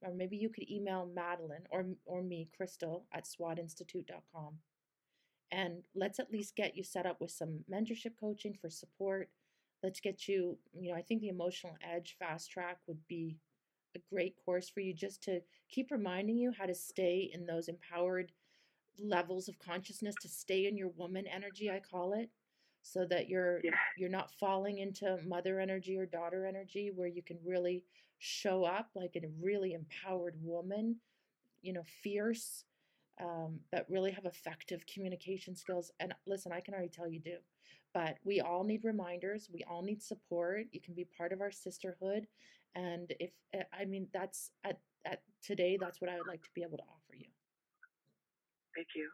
Or maybe you could email Madeline or me, Crystal at swatinstitute.com. And let's at least get you set up with some mentorship coaching for support. Let's get you, you know, I think the Emotional Edge Fast Track would be a great course for you, just to keep reminding you how to stay in those empowered levels of consciousness, to stay in your woman energy, I call it, so that you're not falling into mother energy or daughter energy, where you can really show up like a really empowered woman, you know, fierce, but really have effective communication skills. And listen, I can already tell you do, but we all need reminders. We all need support. You can be part of our sisterhood. And if, I mean, that's at today, that's what I would like to be able to offer you. Thank you.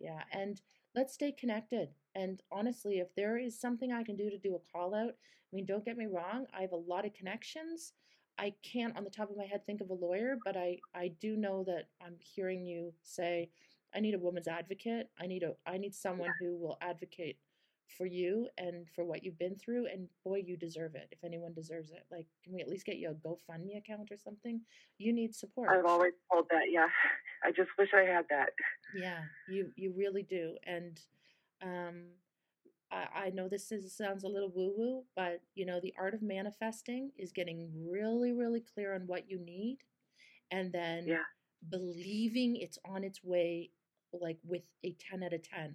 Yeah. And let's stay connected. And honestly, if there is something I can do to do a call out, I mean, don't get me wrong. I have a lot of connections. I can't on the top of my head think of a lawyer, but I do know that I'm hearing you say, I need a woman's advocate. I need someone who will advocate for you and for what you've been through, and boy, you deserve it. If anyone deserves it, like, can we at least get you a GoFundMe account or something? You need support. I've always told that. Yeah. I just wish I had that. Yeah, you really do. And, I know this sounds a little woo-woo, but you know, the art of manifesting is getting really, really clear on what you need, and then believing it's on its way, like with a 10 out of 10.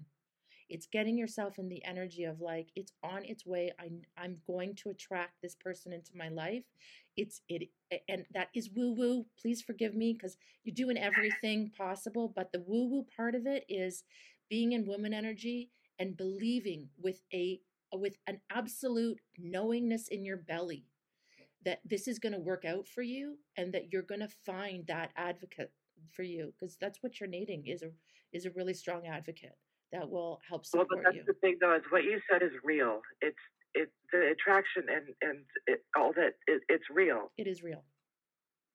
It's getting yourself in the energy of like, it's on its way. I'm going to attract this person into my life. And that is woo-woo. Please forgive me, because you're doing everything possible, but the woo-woo part of it is being in woman energy and believing with an absolute knowingness in your belly that this is going to work out for you, and that you're going to find that advocate for you, because that's what you're needing is a really strong advocate that will help support you. Well, but that's the thing, though, is what you said is real. It's the attraction and all that. It's real. It is real.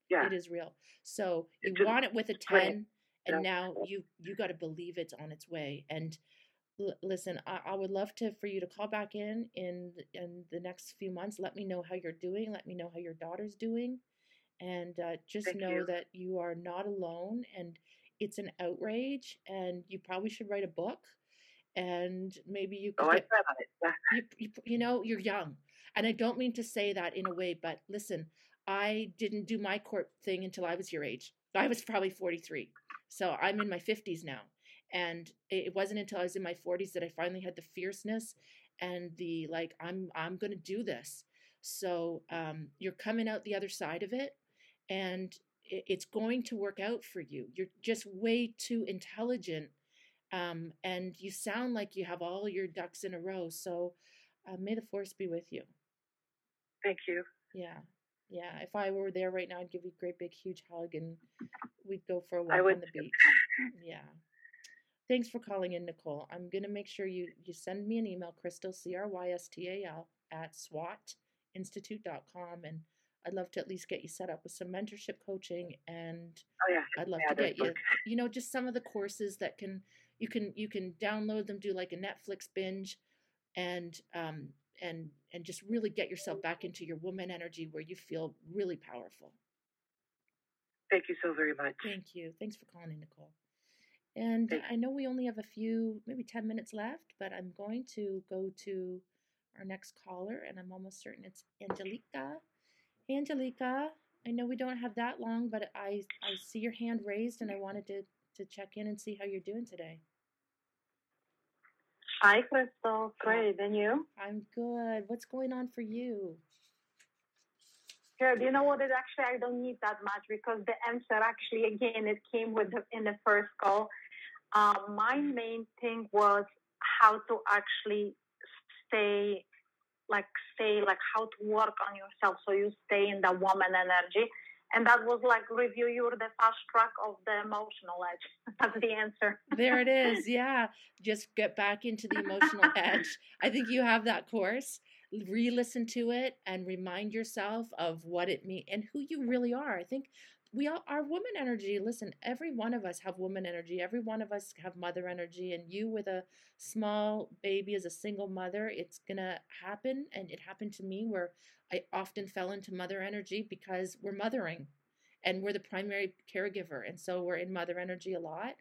Yeah, it is real. So you want it with a 10, and now you got to believe it's on its way. And listen, I would love for you to call back in the next few months. Let me know how you're doing. Let me know how your daughter's doing. And just know that you are not alone, and it's an outrage, and you probably should write a book, and maybe you could you know, you're young. And I don't mean to say that in a way, but listen, I didn't do my court thing until I was your age. I was probably 43. So I'm in my 50s now. And it wasn't until I was in my 40s that I finally had the fierceness and the, like, I'm going to do this. So you're coming out the other side of it, and it's going to work out for you. You're just way too intelligent. And you sound like you have all your ducks in a row. So may the force be with you. Thank you. Yeah. Yeah, if I were there right now, I'd give you a great big huge hug, and we'd go for a walk on the beach. Yeah. Thanks for calling in, Nicole. I'm going to make sure you send me an email, Crystal, CRYSTAL, @swatinstitute.com. And I'd love to at least get you set up with some mentorship coaching. And I'd love to get you, you know, just some of the courses that you can download them, do like a Netflix binge, and just really get yourself back into your woman energy where you feel really powerful. Thank you so very much. Thank you. Thanks for calling in, Nicole. And I know we only have a few, maybe 10 minutes left, but I'm going to go to our next caller, and I'm almost certain it's Angelica. Hey, Angelica, I know we don't have that long, but I see your hand raised, and I wanted to check in and see how you're doing today. Hi, Crystal. Great. And you? I'm good. What's going on for you? Sure. You know what? It actually, I don't need that much, because the answer actually, again, it came in the first call. My main thing was how to actually stay, how to work on yourself so you stay in the woman energy. And that was like review your the fast track of the emotional edge. That's the answer. There it is. Yeah. Just get back into the emotional edge. I think you have that course. Re-listen to it and remind yourself of what it means and who you really are. I think we all are woman energy. Listen, every one of us have woman energy. Every one of us have mother energy. And you with a small baby as a single mother, it's going to happen. And it happened to me where I often fell into mother energy because we're mothering and we're the primary caregiver. And so we're in mother energy a lot.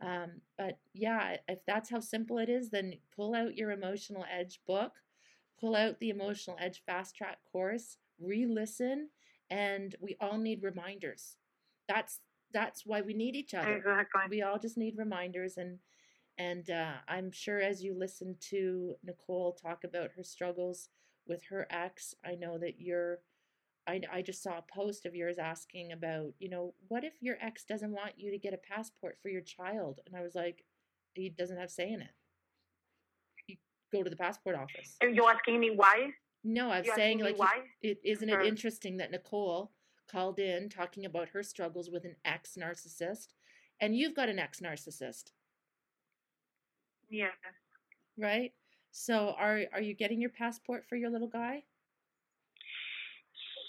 But yeah, if that's how simple it is, then pull out your emotional edge book. Pull out the Emotional Edge Fast Track course, re-listen, and we all need reminders. That's why we need each other. Exactly. We all just need reminders, and I'm sure as you listen to Nicole talk about her struggles with her ex, I know that I just saw a post of yours asking about, you know, what if your ex doesn't want you to get a passport for your child? And I was like, he doesn't have say in it. Go to the passport office. Are you asking me why? No, I'm saying, like, isn't it interesting that Nicole called in talking about her struggles with an ex-narcissist, and you've got an ex-narcissist. Yeah. Right? So are you getting your passport for your little guy?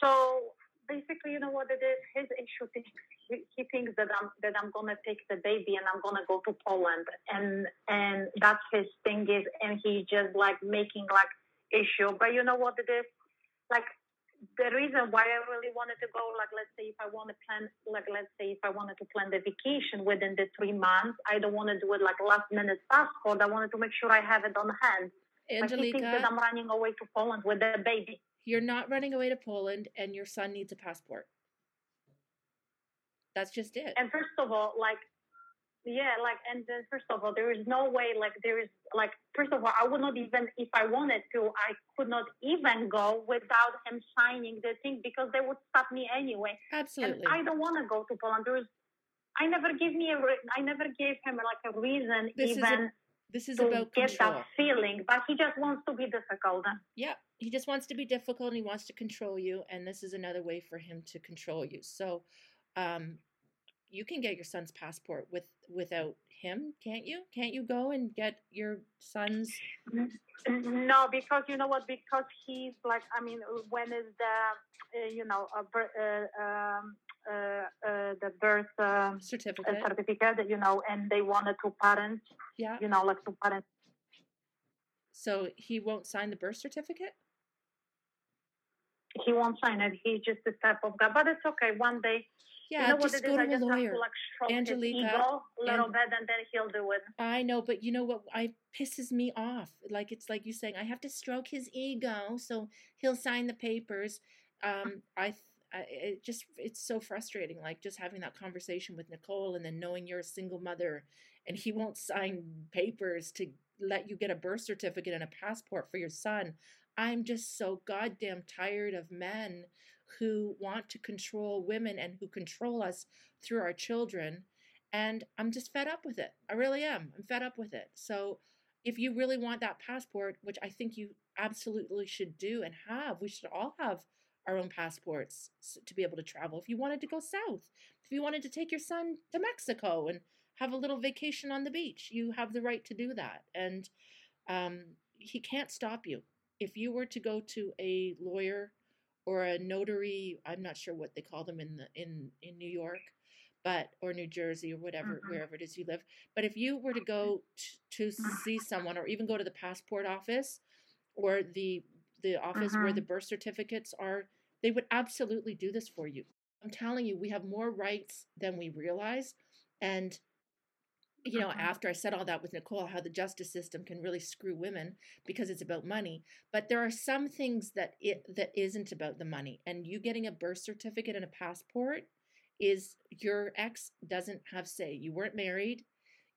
So basically, you know what it is? His issue thinks, he thinks that I'm going to take the baby and I'm going to go to Poland. And that's his thing is, and he just like making like issue. But you know what it is? Like the reason why I really wanted to go, like, let's say if I want to plan, like, let's say if I wanted to plan the vacation within the 3 months, I don't want to do it like last minute passport. I wanted to make sure I have it on hand. Angelica, but he thinks that I'm running away to Poland with the baby. You're not running away to Poland, and your son needs a passport. That's just it. And first of all, like, yeah, like, and then first of all, there is no way, like, there is, like, first of all, I would not even, if I wanted to, I could not even go without him signing the thing because they would stop me anyway. Absolutely. And I don't want to go to Poland. There is, I never gave him, like, a reason this is about control. Get that feeling, but he just wants to be difficult. Yeah, he just wants to be difficult, and he wants to control you, and this is another way for him to control you. So you can get your son's passport without him, can't you? Can't you go and get your son's? No, because you know what? Because he's like, I mean, when is the, the birth certificate, you know, and they wanted two parents, yeah, you know, like two parents. So he won't sign the birth certificate? He won't sign it. He's just the type of guy, but it's okay. One day, yeah, you know just what it go is? To I a lawyer, to, like, Angelica, his ego a little bit, and then he'll do it. I know, but you know what? It pisses me off. Like it's like you saying, I have to stroke his ego, so he'll sign the papers. It's so frustrating, like just having that conversation with Nicole and then knowing you're a single mother and he won't sign papers to let you get a birth certificate and a passport for your son. I'm just so goddamn tired of men who want to control women and who control us through our children. And I'm just fed up with it. I really am. I'm fed up with it. So if you really want that passport, which I think you absolutely should do and have, we should all have our own passports to be able to travel. If you wanted to go south, if you wanted to take your son to Mexico and have a little vacation on the beach, you have the right to do that. And he can't stop you. If you were to go to a lawyer or a notary, I'm not sure what they call them in New York, but or New Jersey or whatever, wherever it is you live. But if you were to go to see someone or even go to the passport office or the office where the birth certificates are, they would absolutely do this for you. I'm telling you, we have more rights than we realize. And, you know, after I said all that with Nicole, how the justice system can really screw women because it's about money. But there are some things that isn't about the money. And you getting a birth certificate and a passport is your ex doesn't have say. You weren't married.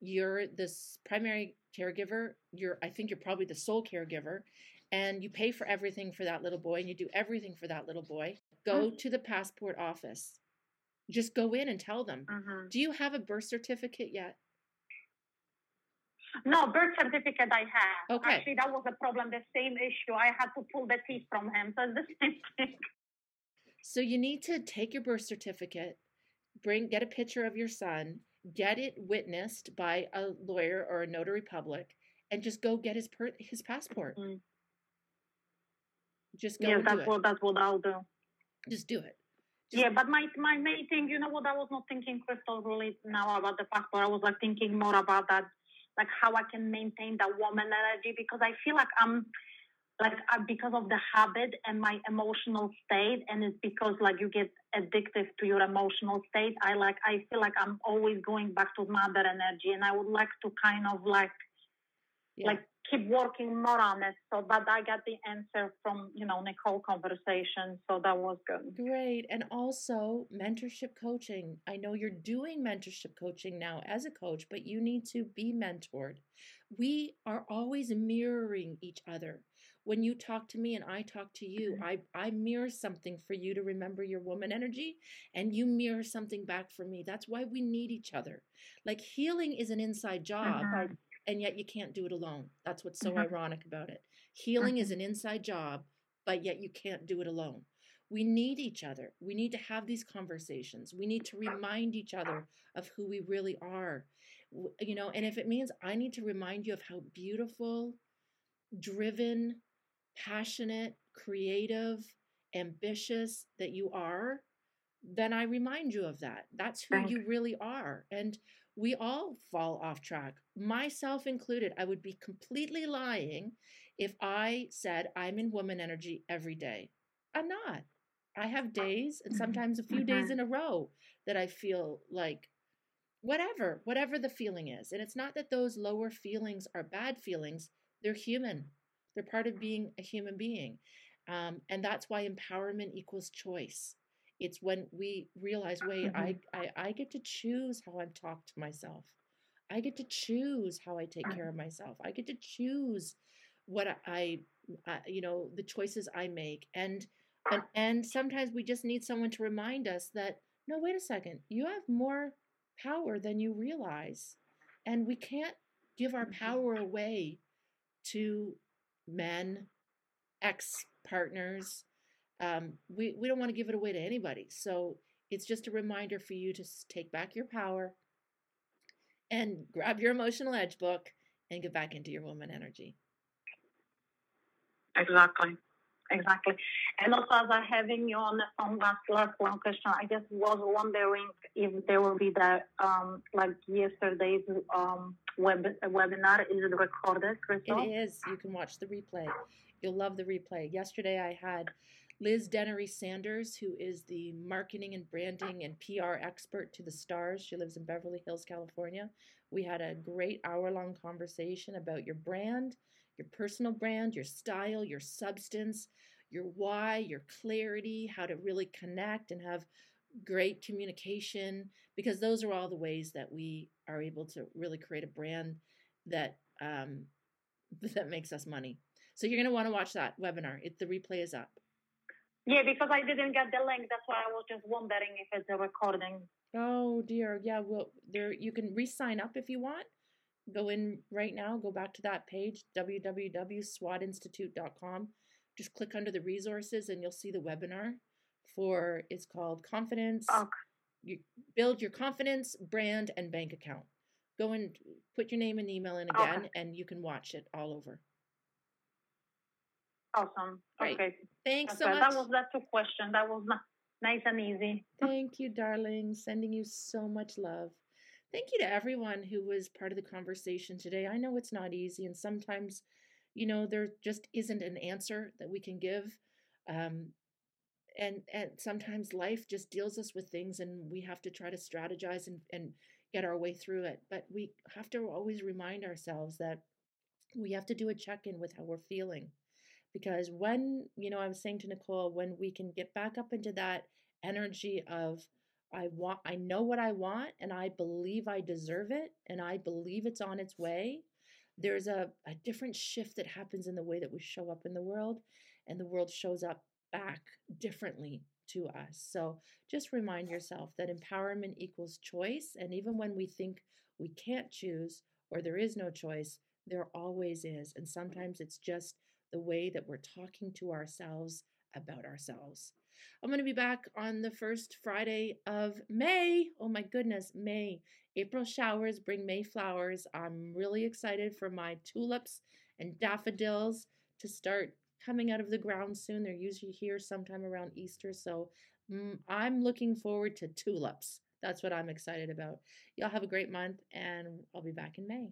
You're this primary caregiver. I think you're probably the sole caregiver. And you pay for everything for that little boy, and you do everything for that little boy. Go to the passport office. Just go in and tell them. Do you have a birth certificate yet? No, birth certificate I have. Okay. Actually, that was the problem, the same issue. I had to pull the teeth from him, so it's the same thing. So you need to take your birth certificate, get a picture of your son, get it witnessed by a lawyer or a notary public, and just go get his passport. Just go and do it. That's what I'll do. Just do it. But my main thing, you know what, I was not thinking, Crystal, really now about the passport. I was like thinking more about that, like how I can maintain that woman energy, because I feel like I'm because of the habit and my emotional state, and it's because like you get addictive to your emotional state. I feel like I'm always going back to mother energy, and I would like to kind of keep working more on it. So, but I got the answer from, you know, Nicole conversation. So that was good. Great. And also mentorship coaching. I know you're doing mentorship coaching now as a coach, but you need to be mentored. We are always mirroring each other. When you talk to me and I talk to you, I mirror something for you to remember your woman energy, and you mirror something back for me. That's why we need each other. Like healing is an inside job. And yet you can't do it alone. That's what's so ironic about it. Healing is an inside job, but yet you can't do it alone. We need each other. We need to have these conversations. We need to remind each other of who we really are. You know, and if it means I need to remind you of how beautiful, driven, passionate, creative, ambitious that you are, then I remind you of that. That's who you really are. And we all fall off track, myself included. I would be completely lying if I said I'm in woman energy every day. I'm not. I have days and sometimes a few days in a row that I feel like whatever the feeling is. And it's not that those lower feelings are bad feelings. They're human. They're part of being a human being. And that's why empowerment equals choice. It's when we realize, wait, I get to choose how I talk to myself. I get to choose how I take care of myself. I get to choose what I the choices I make. And sometimes we just need someone to remind us that, no, wait a second, you have more power than you realize. And we can't give our power away to men, ex-partners. We don't want to give it away to anybody. So it's just a reminder for you to take back your power and grab your emotional edge book and get back into your woman energy. Exactly. And also, as I'm having you on that last one question, I just was wondering if there will be that, like yesterday's webinar, is it recorded, Crystal? It is. You can watch the replay. You'll love the replay. Yesterday I had Liz Dennery Sanders, who is the marketing and branding and PR expert to the stars. She lives in Beverly Hills, California. We had a great hour-long conversation about your brand, your personal brand, your style, your substance, your why, your clarity, how to really connect and have great communication, because those are all the ways that we are able to really create a brand that that makes us money. So you're going to want to watch that webinar. The replay is up. Yeah, because I didn't get the link. That's why I was just wondering if it's a recording. Oh, dear. Yeah, well, there you can re-sign up if you want. Go in right now. Go back to that page, www.swatinstitute.com. Just click under the resources and you'll see the webinar for, it's called Confidence. Okay. You build your confidence, brand, and bank account. Go and put your name and email in again, and you can watch it all over. Awesome. Great. Okay. Thanks so much. That's a question. That was nice and easy. Thank you, darling. Sending you so much love. Thank you to everyone who was part of the conversation today. I know it's not easy, and sometimes, there just isn't an answer that we can give. And sometimes life just deals us with things, and we have to try to strategize and get our way through it. But we have to always remind ourselves that we have to do a check-in with how we're feeling. Because when, I was saying to Nicole, when we can get back up into that energy of, I know what I want, and I believe I deserve it, and I believe it's on its way, there's a different shift that happens in the way that we show up in the world, and the world shows up back differently to us. So just remind yourself that empowerment equals choice. And even when we think we can't choose or there is no choice, there always is. And sometimes it's just the way that we're talking to ourselves about ourselves. I'm going to be back on the first Friday of May. Oh my goodness, May. April showers bring May flowers. I'm really excited for my tulips and daffodils to start coming out of the ground soon. They're usually here sometime around Easter. So I'm looking forward to tulips. That's what I'm excited about. Y'all have a great month, and I'll be back in May.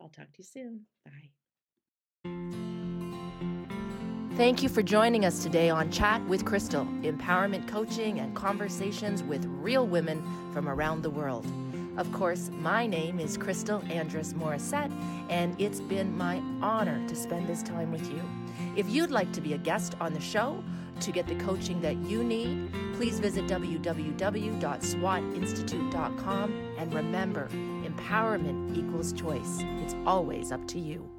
I'll talk to you soon. Bye. Thank you for joining us today on Chat with Crystal, empowerment coaching and conversations with real women from around the world. Of course, my name is Crystal Andrus Morissette, and it's been my honor to spend this time with you. If you'd like to be a guest on the show to get the coaching that you need, please visit www.swatinstitute.com, and remember, empowerment equals choice. It's always up to you.